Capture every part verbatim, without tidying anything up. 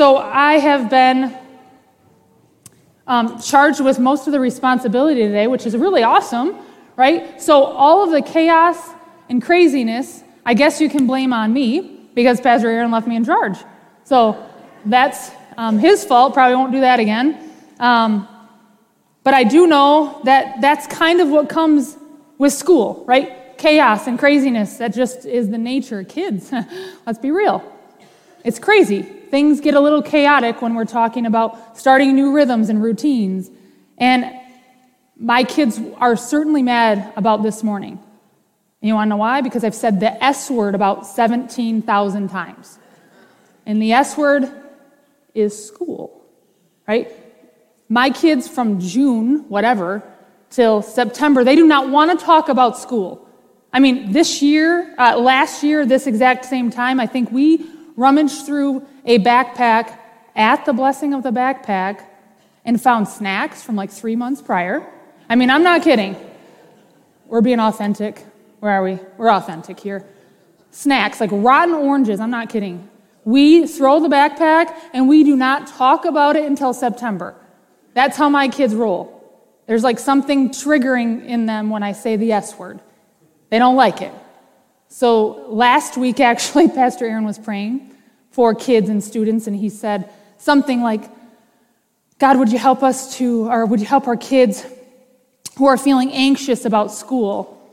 So I have been um, charged with most of the responsibility today, which is really awesome, right? So all of the chaos and craziness, I guess you can blame on me because Pastor Aaron left me in charge. So that's um, his fault. Probably won't do that again. Um, but I do know that that's kind of what comes with school, right? Chaos and craziness, that just is the nature. Kids, let's be real. It's crazy. Things get a little chaotic when we're talking about starting new rhythms and routines. And my kids are certainly mad about this morning. And you want to know why? Because I've said the S word about seventeen thousand times. And the S word is school, right? My kids from June, whatever, till September, they do not want to talk about school. I mean, this year, uh, last year, this exact same time, I think we rummaged through a backpack at the blessing of the backpack and found snacks from like three months prior. I mean, I'm not kidding. We're being authentic. Where are we? We're authentic here. Snacks, like rotten oranges. I'm not kidding. We throw the backpack and we do not talk about it until September. That's how my kids roll. There's like something triggering in them when I say the S word. They don't like it. So last week, actually, Pastor Aaron was praying for kids and students, and he said something like, God, would you help us to, or would you help our kids who are feeling anxious about school,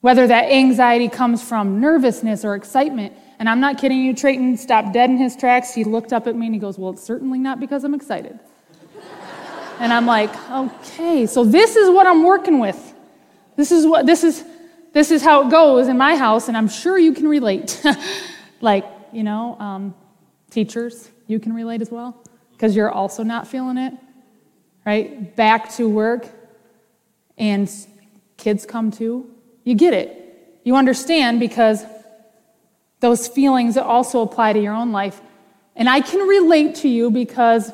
whether that anxiety comes from nervousness or excitement? And I'm not kidding you, Trayton stopped dead in his tracks. He looked up at me and he goes, well, it's certainly not because I'm excited. And I'm like, okay, so this is what I'm working with. This is what, this is... This is how it goes in my house, and I'm sure you can relate. Like, you know, um, teachers, you can relate as well, because you're also not feeling it, right? Back to work, and kids come too. You get it. You understand, because those feelings also apply to your own life. And I can relate to you because,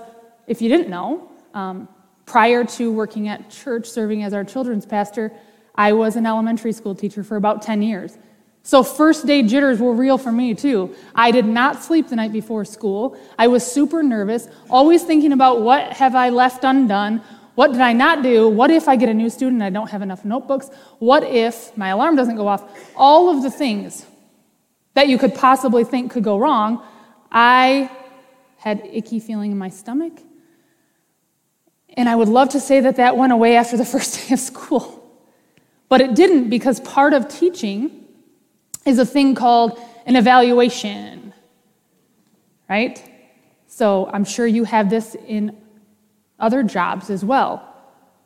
if you didn't know, um, prior to working at church, serving as our children's pastor, I was an elementary school teacher for about ten years. So first day jitters were real for me too. I did not sleep the night before school. I was super nervous, always thinking about what have I left undone? What did I not do? What if I get a new student and I don't have enough notebooks? What if my alarm doesn't go off? All of the things that you could possibly think could go wrong. I had icky feeling in my stomach. And I would love to say that that went away after the first day of school. But it didn't, because part of teaching is a thing called an evaluation, right? So I'm sure you have this in other jobs as well.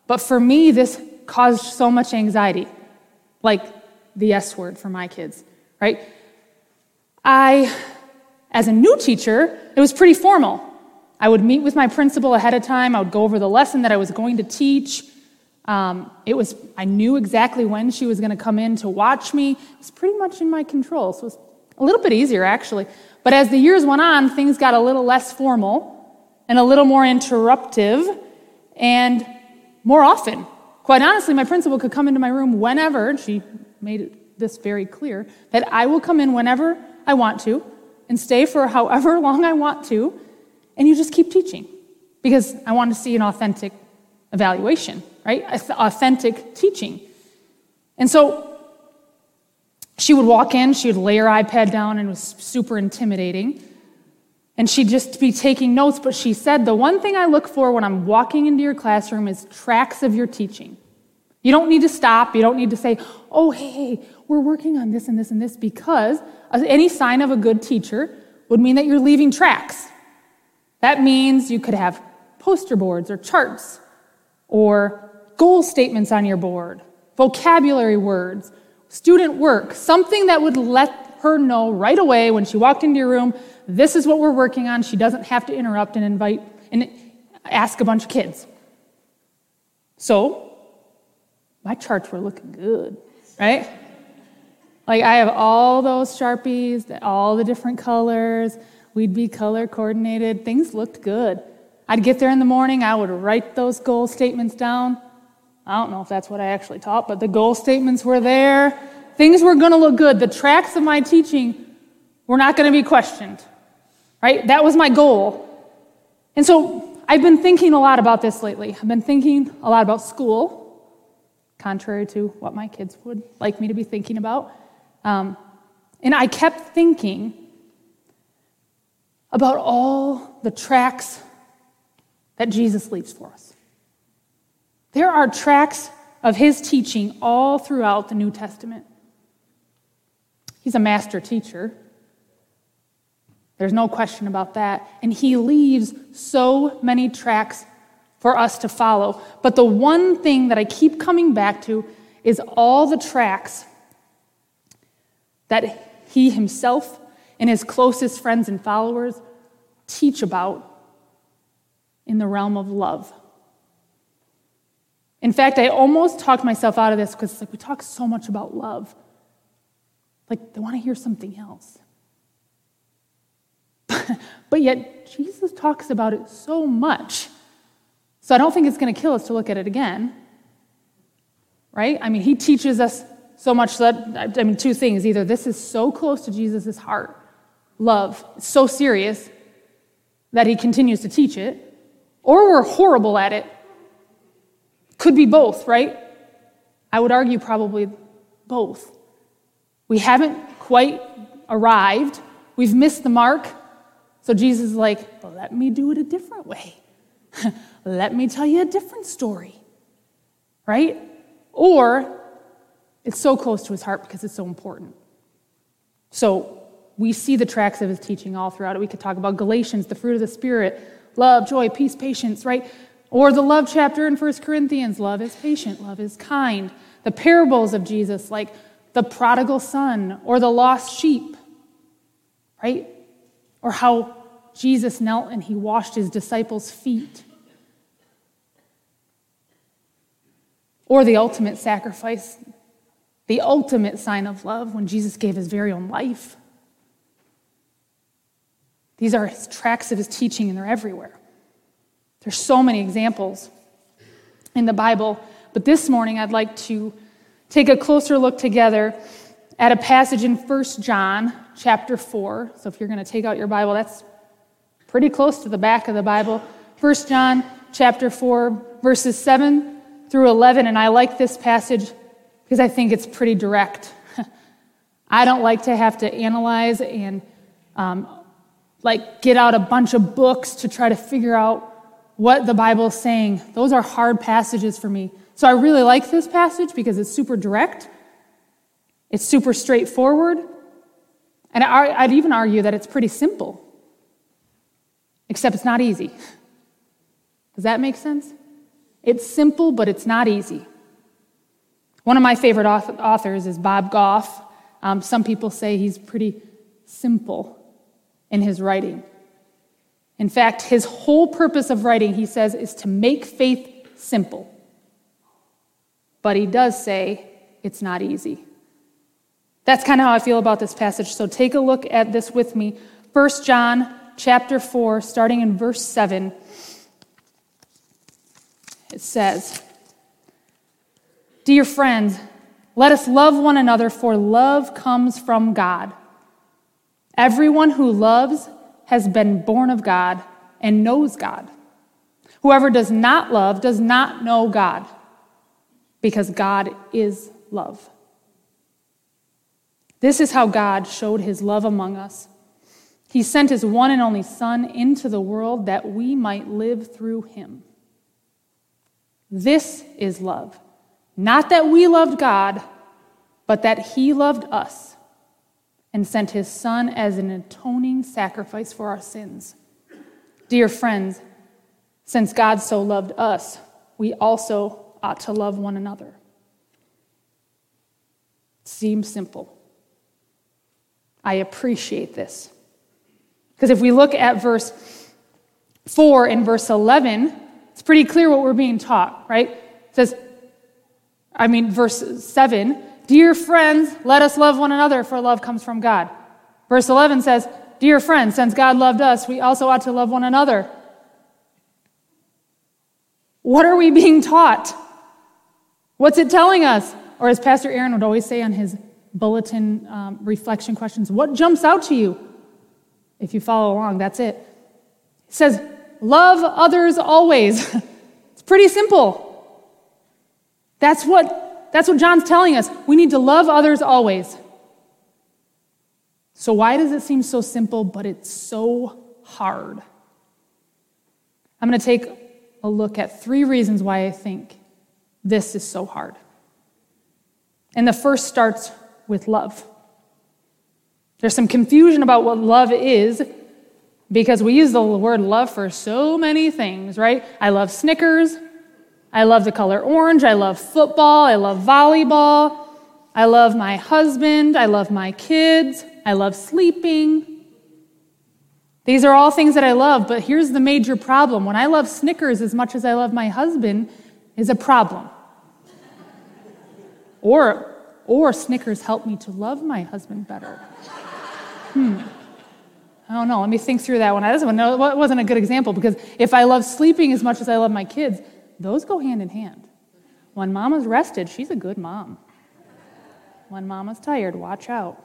But for me, this caused so much anxiety, like the S word for my kids, right? I, as a new teacher, it was pretty formal. I would meet with my principal ahead of time. I would go over the lesson that I was going to teach. Um, it was, I knew exactly when she was going to come in to watch me. It was pretty much in my control, so it was a little bit easier, actually. But as the years went on, things got a little less formal and a little more interruptive and more often. Quite honestly, my principal could come into my room whenever, and she made this very clear, that I will come in whenever I want to and stay for however long I want to, and you just keep teaching, because I wanted to see an authentic evaluation, right? Authentic teaching. And so she would walk in, she would lay her iPad down, and it was super intimidating. And she'd just be taking notes, but she said, the one thing I look for when I'm walking into your classroom is tracks of your teaching. You don't need to stop, you don't need to say, oh, hey, hey, we're working on this and this and this, because any sign of a good teacher would mean that you're leaving tracks. That means you could have poster boards or charts, or goal statements on your board, vocabulary words, student work, something that would let her know right away when she walked into your room, this is what we're working on. She doesn't have to interrupt and invite and ask a bunch of kids. So my charts were looking good, right? Like, I have all those Sharpies, all the different colors. We'd be color coordinated. Things looked good. I'd get there in the morning, I would write those goal statements down. I don't know if that's what I actually taught, but the goal statements were there. Things were going to look good. The tracks of my teaching were not going to be questioned, right? That was my goal. And so I've been thinking a lot about this lately. I've been thinking a lot about school, contrary to what my kids would like me to be thinking about. Um, and I kept thinking about all the tracks that Jesus leaves for us. There are tracks of his teaching all throughout the New Testament. He's a master teacher. There's no question about that. And he leaves so many tracks for us to follow. But the one thing that I keep coming back to is all the tracks that he himself and his closest friends and followers teach about in the realm of love. In fact, I almost talked myself out of this because it's like we talk so much about love. Like, they want to hear something else. But yet, Jesus talks about it so much. So I don't think it's going to kill us to look at it again. Right? I mean, he teaches us so much that, I mean, two things. Either this is so close to Jesus' heart, love, it's so serious that he continues to teach it, or we're horrible at it. Could be both, right? I would argue probably both. We haven't quite arrived. We've missed the mark. So Jesus is like, well, let me do it a different way. Let me tell you a different story, right? Or it's so close to his heart because it's so important. So we see the tracks of his teaching all throughout it. We could talk about Galatians, the fruit of the Spirit, love, joy, peace, patience, right? Or the love chapter in First Corinthians, love is patient, love is kind. The parables of Jesus, like the prodigal son or the lost sheep, right? Or how Jesus knelt and he washed his disciples' feet. Or the ultimate sacrifice, the ultimate sign of love when Jesus gave his very own life. These are his tracks of his teaching and they're everywhere. There's so many examples in the Bible, but this morning I'd like to take a closer look together at a passage in First John chapter four. So if you're going to take out your Bible, that's pretty close to the back of the Bible. First John chapter four, verses seven through eleven, and I like this passage because I think it's pretty direct. I don't like to have to analyze and um, like get out a bunch of books to try to figure out what the Bible's saying. Those are hard passages for me. So I really like this passage because it's super direct. It's super straightforward. And I'd even argue that it's pretty simple. Except it's not easy. Does that make sense? It's simple, but it's not easy. One of my favorite authors is Bob Goff. Um, some people say he's pretty simple in his writing. In fact, his whole purpose of writing, he says, is to make faith simple. But he does say it's not easy. That's kind of how I feel about this passage. So take a look at this with me. First John chapter four, starting in verse seven. It says, "Dear friends, let us love one another, for love comes from God. Everyone who loves has been born of God and knows God. Whoever does not love does not know God, because God is love. This is how God showed his love among us. He sent his one and only Son into the world that we might live through him. This is love, not that we loved God, but that he loved us and sent his Son as an atoning sacrifice for our sins. Dear friends, since God so loved us, we also ought to love one another." Seems simple. I appreciate this. Because if we look at verse four and verse eleven, it's pretty clear what we're being taught, right? It says, I mean, verse seven, "Dear friends, let us love one another, for love comes from God." Verse eleven says, "Dear friends, since God loved us, we also ought to love one another." What are we being taught? What's it telling us? Or as Pastor Aaron would always say on his bulletin um, reflection questions, what jumps out to you? If you follow along, that's it. It says, love others always. It's pretty simple. That's what, that's what John's telling us. We need to love others always. So why does it seem so simple, but it's so hard? I'm going to take a look at three reasons why I think this is so hard. And the first starts with love. There's some confusion about what love is because we use the word love for so many things, right? I love Snickers. I love the color orange. I love football. I love volleyball. I love my husband. I love my kids. I love sleeping. These are all things that I love, but here's the major problem. When I love Snickers as much as I love my husband is a problem. Or, or Snickers helped me to love my husband better. Hmm. I don't know. Let me think through that one. This one no, wasn't a good example because if I love sleeping as much as I love my kids, those go hand in hand. When mama's rested, she's a good mom. When mama's tired, watch out.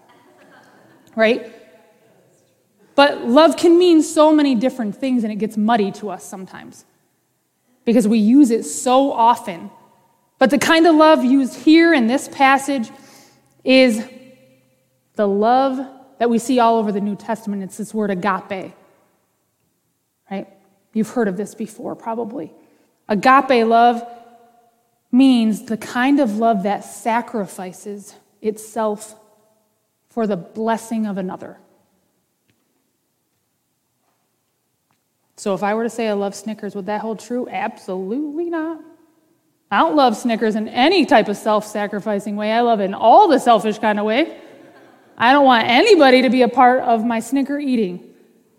Right? But love can mean so many different things, and it gets muddy to us sometimes because we use it so often. But the kind of love used here in this passage is the love that we see all over the New Testament. It's this word agape, right? You've heard of this before, probably. Agape love means the kind of love that sacrifices itself for the blessing of another. So if I were to say I love Snickers, would that hold true? Absolutely not. I don't love Snickers in any type of self-sacrificing way. I love it in all the selfish kind of way. I don't want anybody to be a part of my Snicker eating.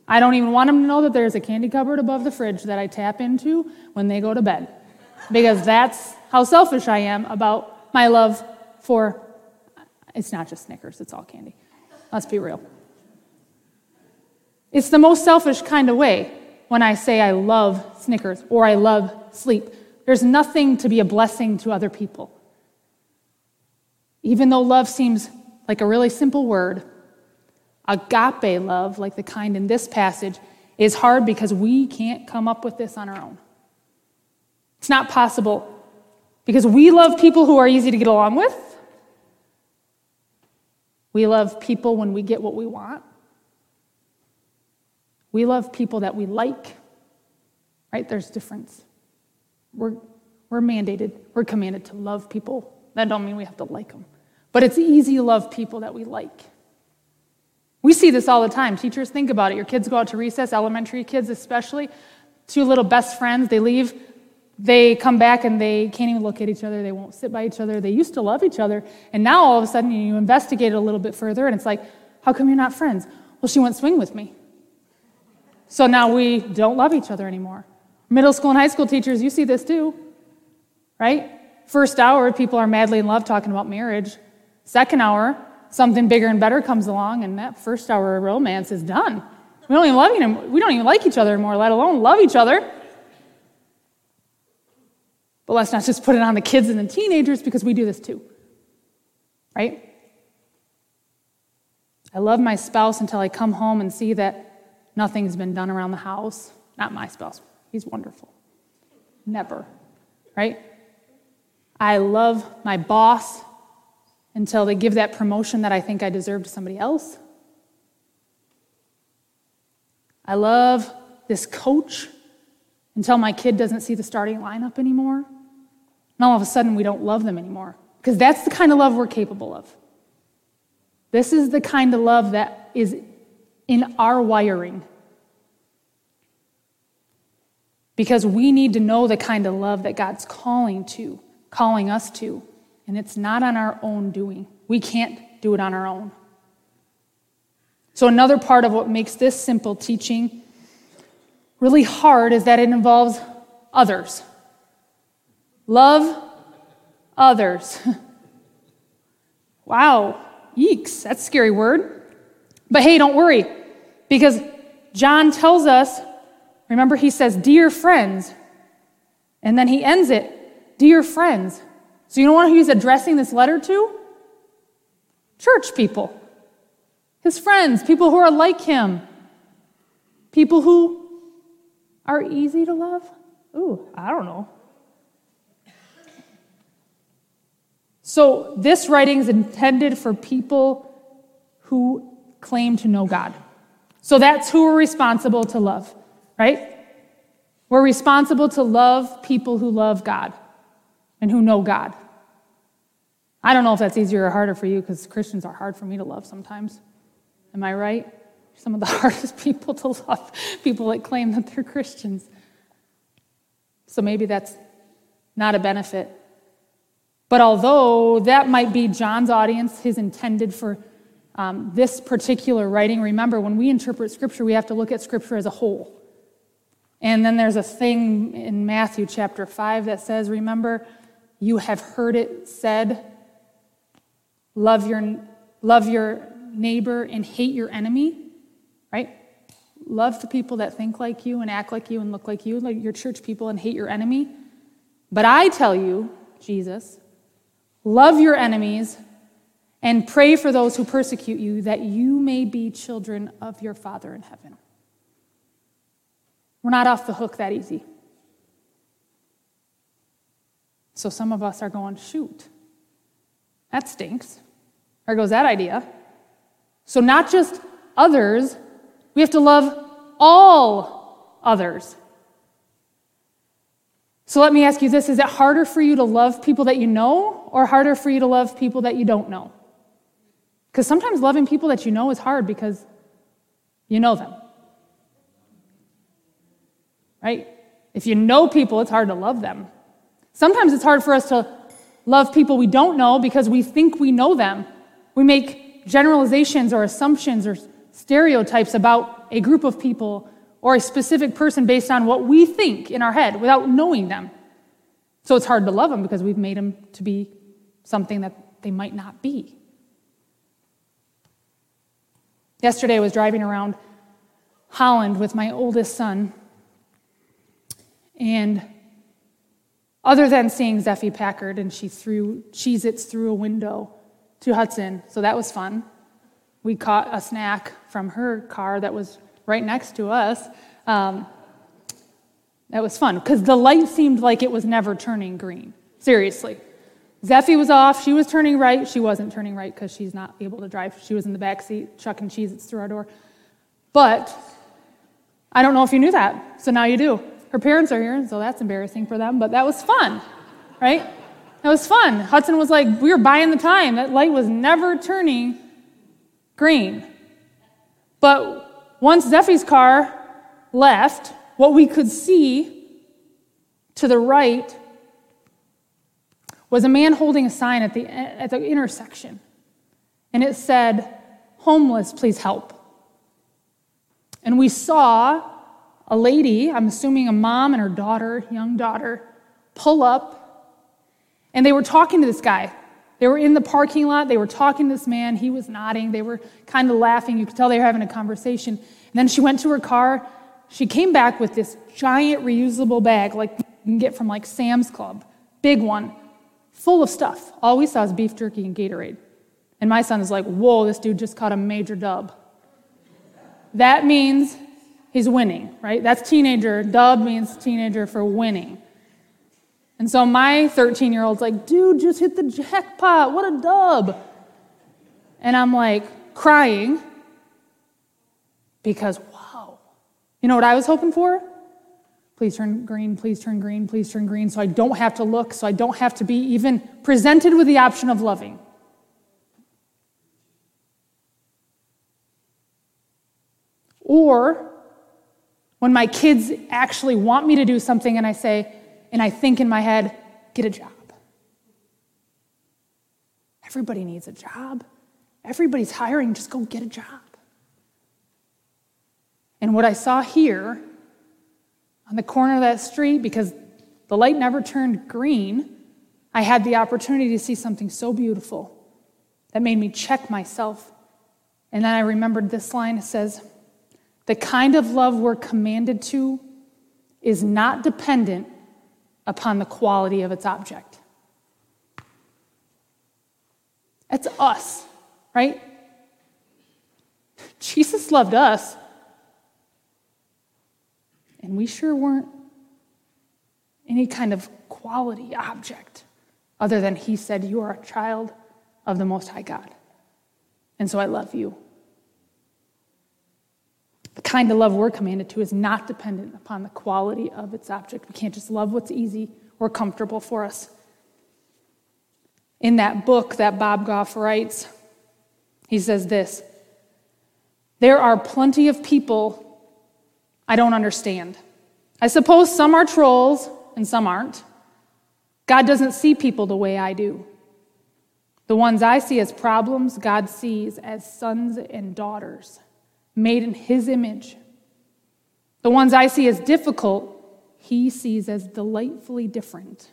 I don't even want them to know that there's a candy cupboard above the fridge that I tap into when they go to bed, because that's how selfish I am about my love for, it's not just Snickers, it's all candy. Let's be real. It's the most selfish kind of way when I say I love Snickers or I love sleep. There's nothing to be a blessing to other people. Even though love seems like a really simple word, agape love, like the kind in this passage, is hard because we can't come up with this on our own. It's not possible because we love people who are easy to get along with. We love people when we get what we want. We love people that we like, right? There's a difference. We're, we're mandated, we're commanded to love people. That don't mean we have to like them. But it's easy to love people that we like. We see this all the time. Teachers, think about it. Your kids go out to recess, elementary kids especially. Two little best friends, they leave. They come back and they can't even look at each other. They won't sit by each other. They used to love each other. And now all of a sudden you investigate it a little bit further and it's like, how come you're not friends? Well, she went swing with me. So now we don't love each other anymore. Middle school and high school teachers, you see this too, right? First hour, people are madly in love talking about marriage. Second hour, something bigger and better comes along, and that first hour of romance is done. We don't even love anymore. We don't even like each other anymore, let alone love each other. But let's not just put it on the kids and the teenagers because we do this too, right? I love my spouse until I come home and see that nothing's been done around the house. Not my spouse. He's wonderful. Never, right? I love my boss until they give that promotion that I think I deserve to somebody else. I love this coach until my kid doesn't see the starting lineup anymore. And all of a sudden, we don't love them anymore because that's the kind of love we're capable of. This is the kind of love that is in our wiring. Because we need to know the kind of love that God's calling to, calling us to. And it's not on our own doing. We can't do it on our own. So another part of what makes this simple teaching really hard is that it involves others. Love others. Wow, yeeks, that's a scary word. But hey, don't worry, because John tells us, remember, he says, dear friends, and then he ends it, dear friends. So you know who he's addressing this letter to? Church people, his friends, people who are like him, people who are easy to love? Ooh, I don't know. So this writing is intended for people who claim to know God. So that's who we're responsible to love, right? We're responsible to love people who love God and who know God. I don't know if that's easier or harder for you, because Christians are hard for me to love sometimes. Am I right? Some of the hardest people to love, people that claim that they're Christians. So maybe that's not a benefit. But although that might be John's audience, his intended for um, this particular writing, remember, when we interpret Scripture, we have to look at Scripture as a whole. And then there's a thing in Matthew chapter five that says, remember, you have heard it said, love your, love your neighbor and hate your enemy, right? Love the people that think like you and act like you and look like you, like your church people, and hate your enemy. But I tell you, Jesus, love your enemies and pray for those who persecute you, that you may be children of your Father in heaven. We're not off the hook that easy. So some of us are going, shoot, that stinks. There goes that idea. So not just others, we have to love all others. So let me ask you this, is it harder for you to love people that you know, or harder for you to love people that you don't know? Because sometimes loving people that you know is hard because you know them. Right? If you know people, it's hard to love them. Sometimes it's hard for us to love people we don't know because we think we know them. We make generalizations or assumptions or stereotypes about a group of people or a specific person based on what we think in our head without knowing them. So it's hard to love them because we've made them to be something that they might not be. Yesterday I was driving around Holland with my oldest son, and other than seeing Zephyr Packard, and she threw Cheez-Its through a window to Hudson, so that was fun. We caught a snack from her car that was right next to us. Um, that was fun, because the light seemed like it was never turning green. Seriously. Zeffie was off. She was turning right. She wasn't turning right because she's not able to drive. She was in the backseat chucking Cheez-Its through our door. But I don't know if you knew that, so now you do. Her parents are here, so that's embarrassing for them, but that was fun, right? That was fun. Hudson was like, we were buying the time. That light was never turning green. But once Zeffie's car left, what we could see to the right was a man holding a sign at the at the intersection. And it said, homeless, please help. And we saw a lady, I'm assuming a mom and her daughter, young daughter, pull up. And they were talking to this guy. They were in the parking lot. They were talking to this man. He was nodding. They were kind of laughing. You could tell they were having a conversation. And then she went to her car. She came back with this giant reusable bag, like you can get from like Sam's Club, big one, full of stuff. All we saw is beef jerky and Gatorade. And my son is like, whoa, this dude just caught a major dub. That means he's winning, right? That's teenager. Dub means teenager for winning. And so my thirteen-year-old's like, dude, just hit the jackpot. What a dub. And I'm like crying because, wow. You know what I was hoping for? Please turn green, please turn green, please turn green, so I don't have to look, so I don't have to be even presented with the option of loving. Or when my kids actually want me to do something and I say, and I think in my head, get a job. Everybody needs a job. Everybody's hiring. Just go get a job. And what I saw here on the corner of that street, because the light never turned green, I had the opportunity to see something so beautiful that made me check myself. And then I remembered this line. It says, the kind of love we're commanded to is not dependent upon the quality of its object. That's us, right? Jesus loved us, and we sure weren't any kind of quality object other than he said, you are a child of the Most High God, and so I love you. The kind of love we're commanded to is not dependent upon the quality of its object. We can't just love what's easy or comfortable for us. In that book that Bob Goff writes, he says this, there are plenty of people I don't understand. I suppose some are trolls and some aren't. God doesn't see people the way I do. The ones I see as problems, God sees as sons and daughters made in his image. The ones I see as difficult, he sees as delightfully different.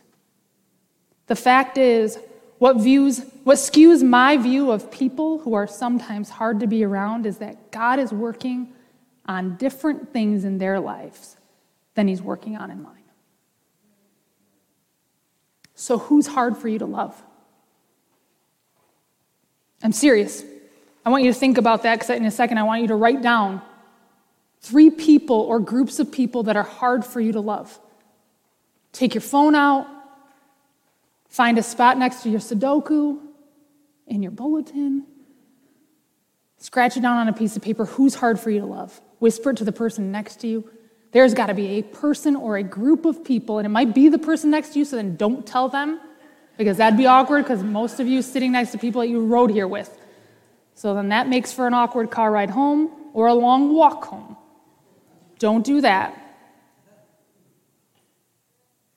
The fact is, what views, what skews my view of people who are sometimes hard to be around is that God is working on different things in their lives than he's working on in mine. So who's hard for you to love? I'm serious. I want you to think about that, because in a second I want you to write down three people or groups of people that are hard for you to love. Take your phone out, find a spot next to your Sudoku, in your bulletin, scratch it down on a piece of paper, who's hard for you to love. Whisper it to the person next to you. There's got to be a person or a group of people, and it might be the person next to you, so then don't tell them, because that'd be awkward, because most of you sitting next to people that you rode here with. So then that makes for an awkward car ride home or a long walk home. Don't do that.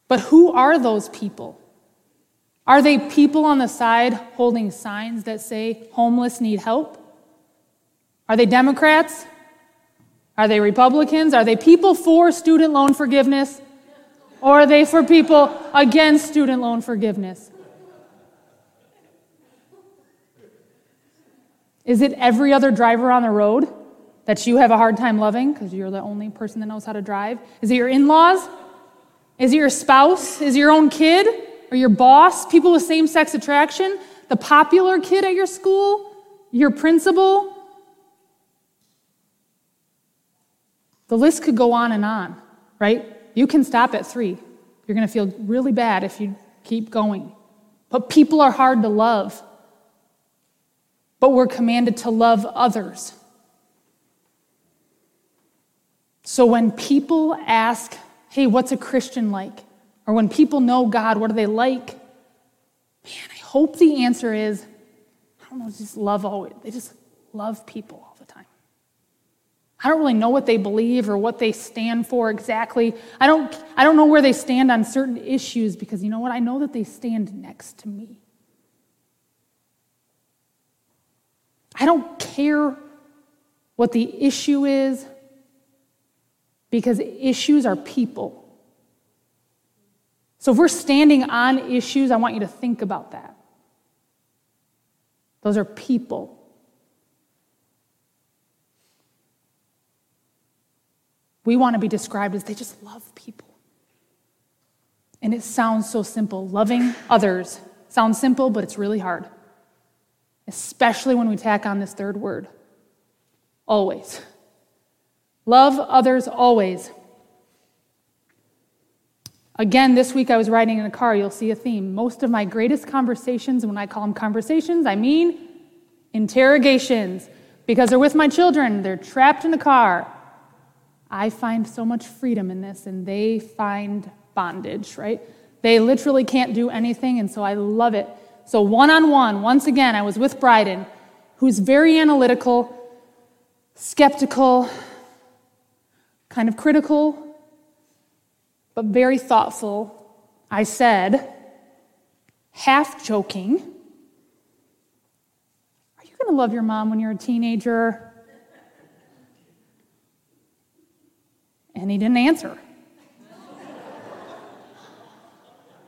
But who are those people? Are they people on the side holding signs that say, homeless need help? Are they Democrats? Are they Republicans? Are they people for student loan forgiveness? Or are they for people against student loan forgiveness? Is it every other driver on the road that you have a hard time loving because you're the only person that knows how to drive? Is it your in-laws? Is it your spouse? Is it your own kid or your boss? People with same-sex attraction? The popular kid at your school? Your principal? The list could go on and on, right? You can stop at three. You're going to feel really bad if you keep going. But people are hard to love. But we're commanded to love others. So when people ask, hey, what's a Christian like? Or when people know God, what are they like? Man, I hope the answer is, I don't know, just love always. They just love people all the time. I don't really know what they believe or what they stand for exactly. I don't, I don't know where they stand on certain issues, because you know what? I know that they stand next to me. I don't care what the issue is, because issues are people. So if we're standing on issues, I want you to think about that. Those are people. We want to be described as they just love people. And it sounds so simple. Loving others sounds simple, but it's really hard. Especially when we tack on this third word. Always. Love others always. Again, this week I was riding in a car. You'll see a theme. Most of my greatest conversations, and when I call them conversations, I mean interrogations. Because they're with my children. They're trapped in the car. I find so much freedom in this, and they find bondage, right? They literally can't do anything, and so I love it. So one-on-one, once again, I was with Bryden, who's very analytical, skeptical, kind of critical, but very thoughtful. I said, half-joking, are you going to love your mom when you're a teenager? And he didn't answer.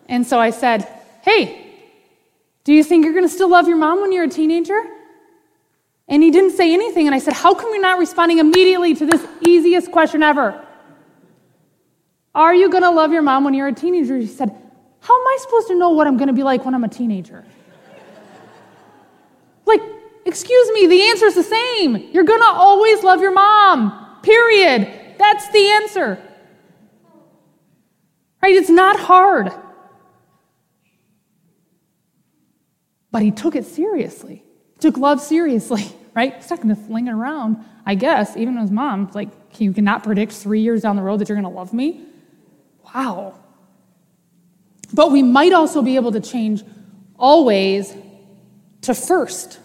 And so I said, hey, do you think you're going to still love your mom when you're a teenager? And he didn't say anything. And I said, how come you're not responding immediately to this easiest question ever? Are you going to love your mom when you're a teenager? He said, how am I supposed to know what I'm going to be like when I'm a teenager? Like, excuse me, the answer's the same. You're going to always love your mom, period. That's the answer. Right? It's not hard. But he took it seriously. Took love seriously, right? He's not going to fling it around, I guess. Even his mom's like, you cannot predict three years down the road that you're going to love me? Wow. But we might also be able to change always to first.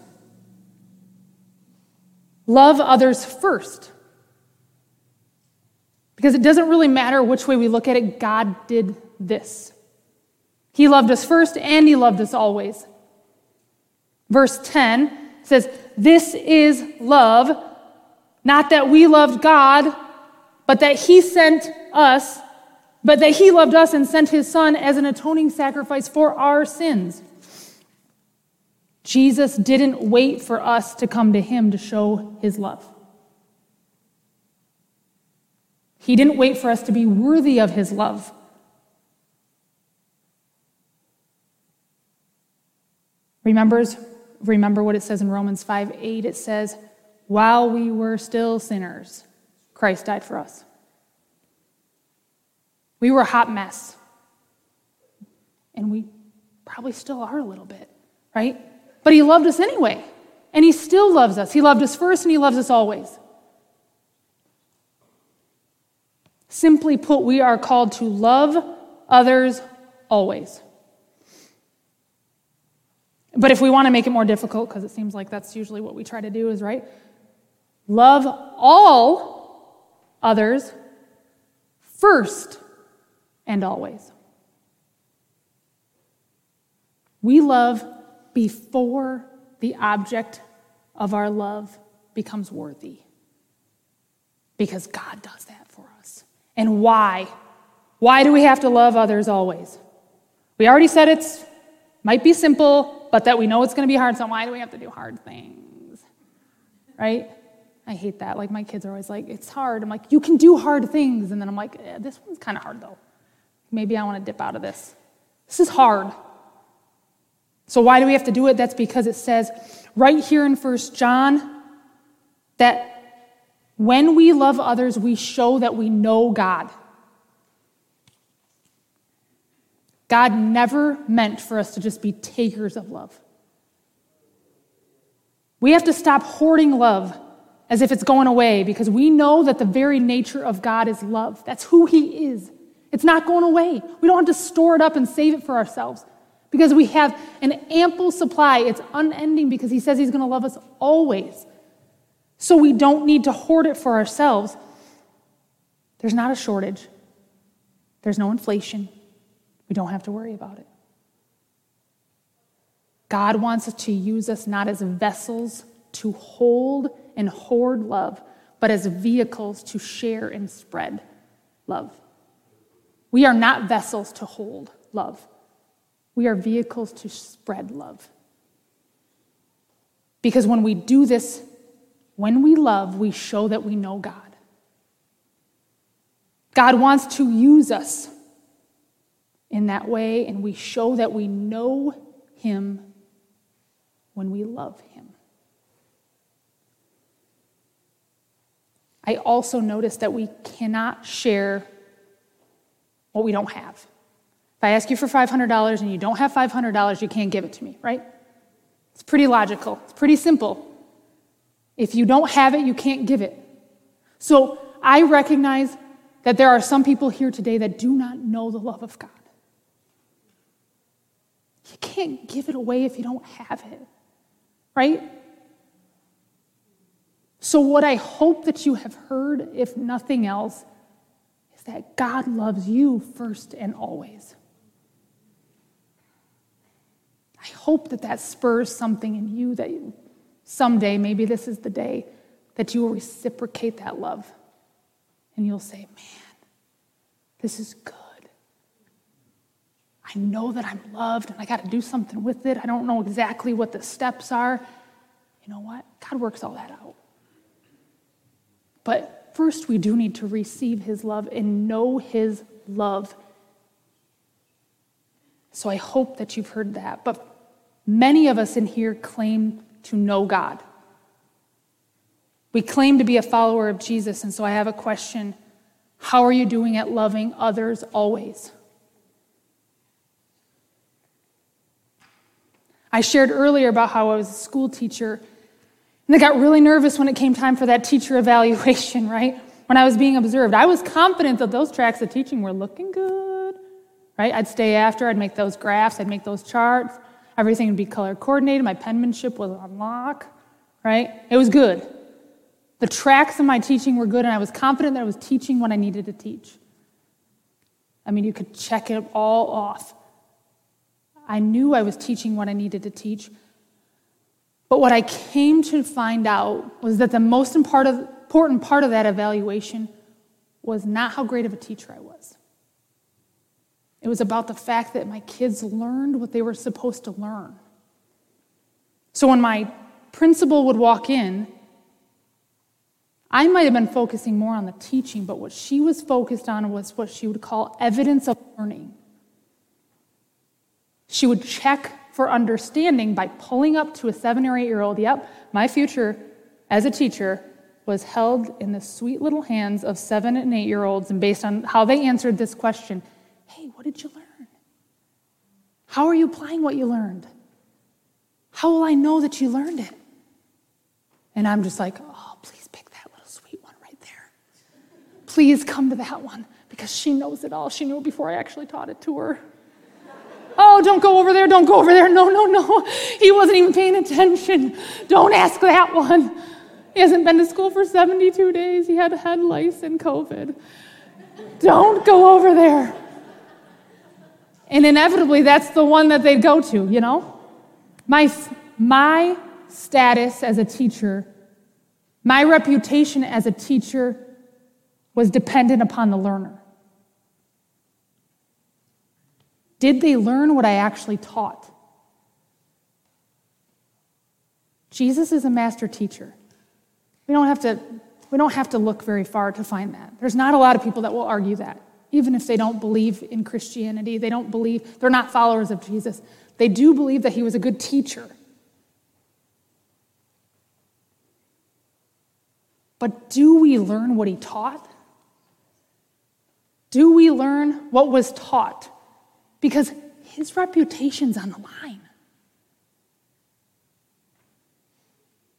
Love others first. Because it doesn't really matter which way we look at it, God did this. He loved us first, and he loved us always. Verse ten says, this is love, not that we loved God, but that he sent us, but that he loved us and sent his son as an atoning sacrifice for our sins. Jesus didn't wait for us to come to him to show his love. He didn't wait for us to be worthy of his love. Remembers Remember what it says in Romans five eight. It says, while we were still sinners, Christ died for us. We were a hot mess. And we probably still are a little bit, right? But he loved us anyway. And he still loves us. He loved us first and he loves us always. Simply put, we are called to love others always. But if we want to make it more difficult, because it seems like that's usually what we try to do is, right, love all others first and always. We love before the object of our love becomes worthy. Because God does that for us. And why? Why do we have to love others always? We already said it's might be simple, but that we know it's going to be hard, so why do we have to do hard things? Right? I hate that. Like, my kids are always like, it's hard. I'm like, you can do hard things. And then I'm like, eh, this one's kind of hard, though. Maybe I want to dip out of this. This is hard. So why do we have to do it? That's because it says right here in First John that when we love others, we show that we know God. God never meant for us to just be takers of love. We have to stop hoarding love as if it's going away because we know that the very nature of God is love. That's who he is. It's not going away. We don't have to store it up and save it for ourselves because we have an ample supply. It's unending because he says he's going to love us always. So we don't need to hoard it for ourselves. There's not a shortage. There's no inflation. We don't have to worry about it. God wants us to use us not as vessels to hold and hoard love, but as vehicles to share and spread love. We are not vessels to hold love. We are vehicles to spread love. Because when we do this, when we love, we show that we know God. God wants to use us in that way, and we show that we know him when we love him. I also noticed that we cannot share what we don't have. If I ask you for five hundred dollars and you don't have five hundred dollars, you can't give it to me, right? It's pretty logical. It's pretty simple. If you don't have it, you can't give it. So I recognize that there are some people here today that do not know the love of God. You can't give it away if you don't have it, right? So what I hope that you have heard, if nothing else, is that God loves you first and always. I hope that that spurs something in you that someday, maybe this is the day, that you will reciprocate that love. And you'll say, man, this is good. I know that I'm loved and I got to do something with it. I don't know exactly what the steps are. You know what? God works all that out. But first, we do need to receive his love and know his love. So I hope that you've heard that. But many of us in here claim to know God. We claim to be a follower of Jesus. And so I have a question. How are you doing at loving others always? I shared earlier about how I was a school teacher, and I got really nervous when it came time for that teacher evaluation, right? When I was being observed, I was confident that those tracks of teaching were looking good, right? I'd stay after, I'd make those graphs, I'd make those charts, everything would be color coordinated, my penmanship was on lock, right? It was good. The tracks of my teaching were good, and I was confident that I was teaching what I needed to teach. I mean, you could check it all off. I knew I was teaching what I needed to teach. But what I came to find out was that the most important part of that evaluation was not how great of a teacher I was. It was about the fact that my kids learned what they were supposed to learn. So when my principal would walk in, I might have been focusing more on the teaching, but what she was focused on was what she would call evidence of learning. She would check for understanding by pulling up to a seven or eight-year-old. Yep, my future as a teacher was held in the sweet little hands of seven and eight-year-olds, and based on how they answered this question, hey, what did you learn? How are you applying what you learned? How will I know that you learned it? And I'm just like, oh, please pick that little sweet one right there. Please come to that one, because she knows it all. She knew it before I actually taught it to her. Oh, don't go over there, don't go over there. No, no, no. He wasn't even paying attention. Don't ask that one. He hasn't been to school for seventy-two days. He had head lice and COVID. Don't go over there. And inevitably, that's the one that they'd go to, you know? My, my status as a teacher, my reputation as a teacher was dependent upon the learner. Did they learn what I actually taught? Jesus is a master teacher. We don't have to, we don't have to look very far to find that. There's not a lot of people that will argue that, even if they don't believe in Christianity, they don't believe, they're not followers of Jesus. They do believe that he was a good teacher. But do we learn what he taught? Do we learn what was taught? Because his reputation's on the line.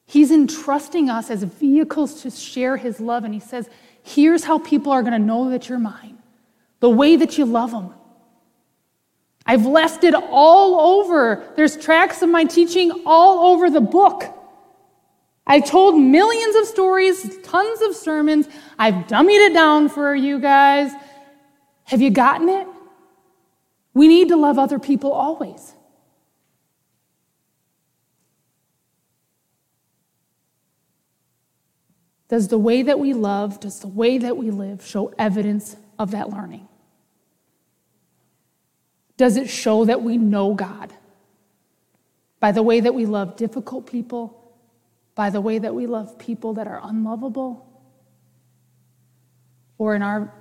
He's entrusting us as vehicles to share his love, and he says, here's how people are going to know that you're mine, the way that you love them. I've left it all over. There's tracts of my teaching all over the book. I've told millions of stories, tons of sermons. I've dummied it down for you guys. Have you gotten it? We need to love other people always. Does the way that we love, does the way that we live show evidence of that learning? Does it show that we know God? By the way that we love difficult people, by the way that we love people that are unlovable, or in our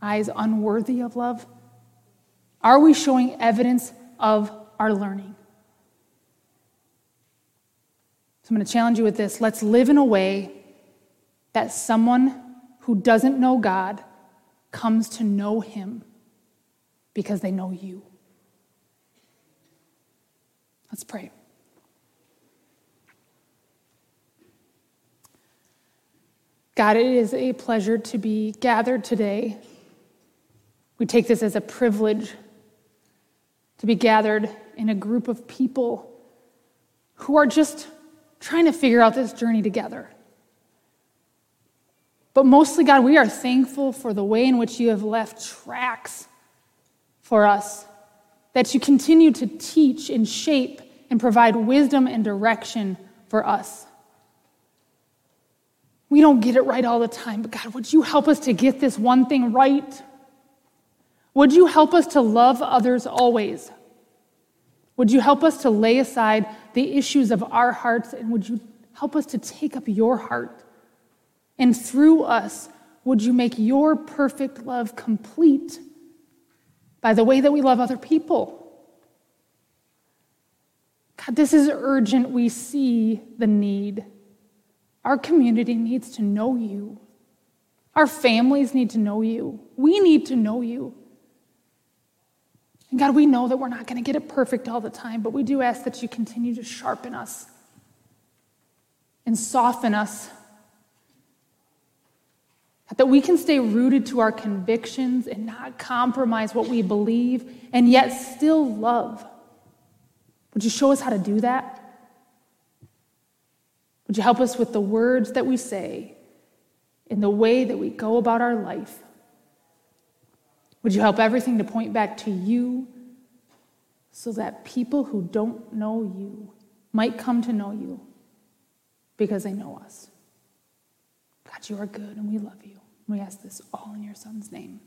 eyes, unworthy of love? Are we showing evidence of our learning? So I'm going to challenge you with this. Let's live in a way that someone who doesn't know God comes to know him because they know you. Let's pray. God, it is a pleasure to be gathered today. We take this as a privilege to be gathered in a group of people who are just trying to figure out this journey together. But mostly, God, we are thankful for the way in which you have left tracks for us, that you continue to teach and shape and provide wisdom and direction for us. We don't get it right all the time, but God, would you help us to get this one thing right? Would you help us to love others always? Would you help us to lay aside the issues of our hearts, and would you help us to take up your heart? And through us, would you make your perfect love complete by the way that we love other people? God, this is urgent. We see the need. Our community needs to know you. Our families need to know you. We need to know you. And God, we know that we're not going to get it perfect all the time, but we do ask that you continue to sharpen us and soften us, that we can stay rooted to our convictions and not compromise what we believe and yet still love. Would you show us how to do that? Would you help us with the words that we say and the way that we go about our life? Would you help everything to point back to you so that people who don't know you might come to know you because they know us? God, you are good and we love you. We ask this all in your Son's name.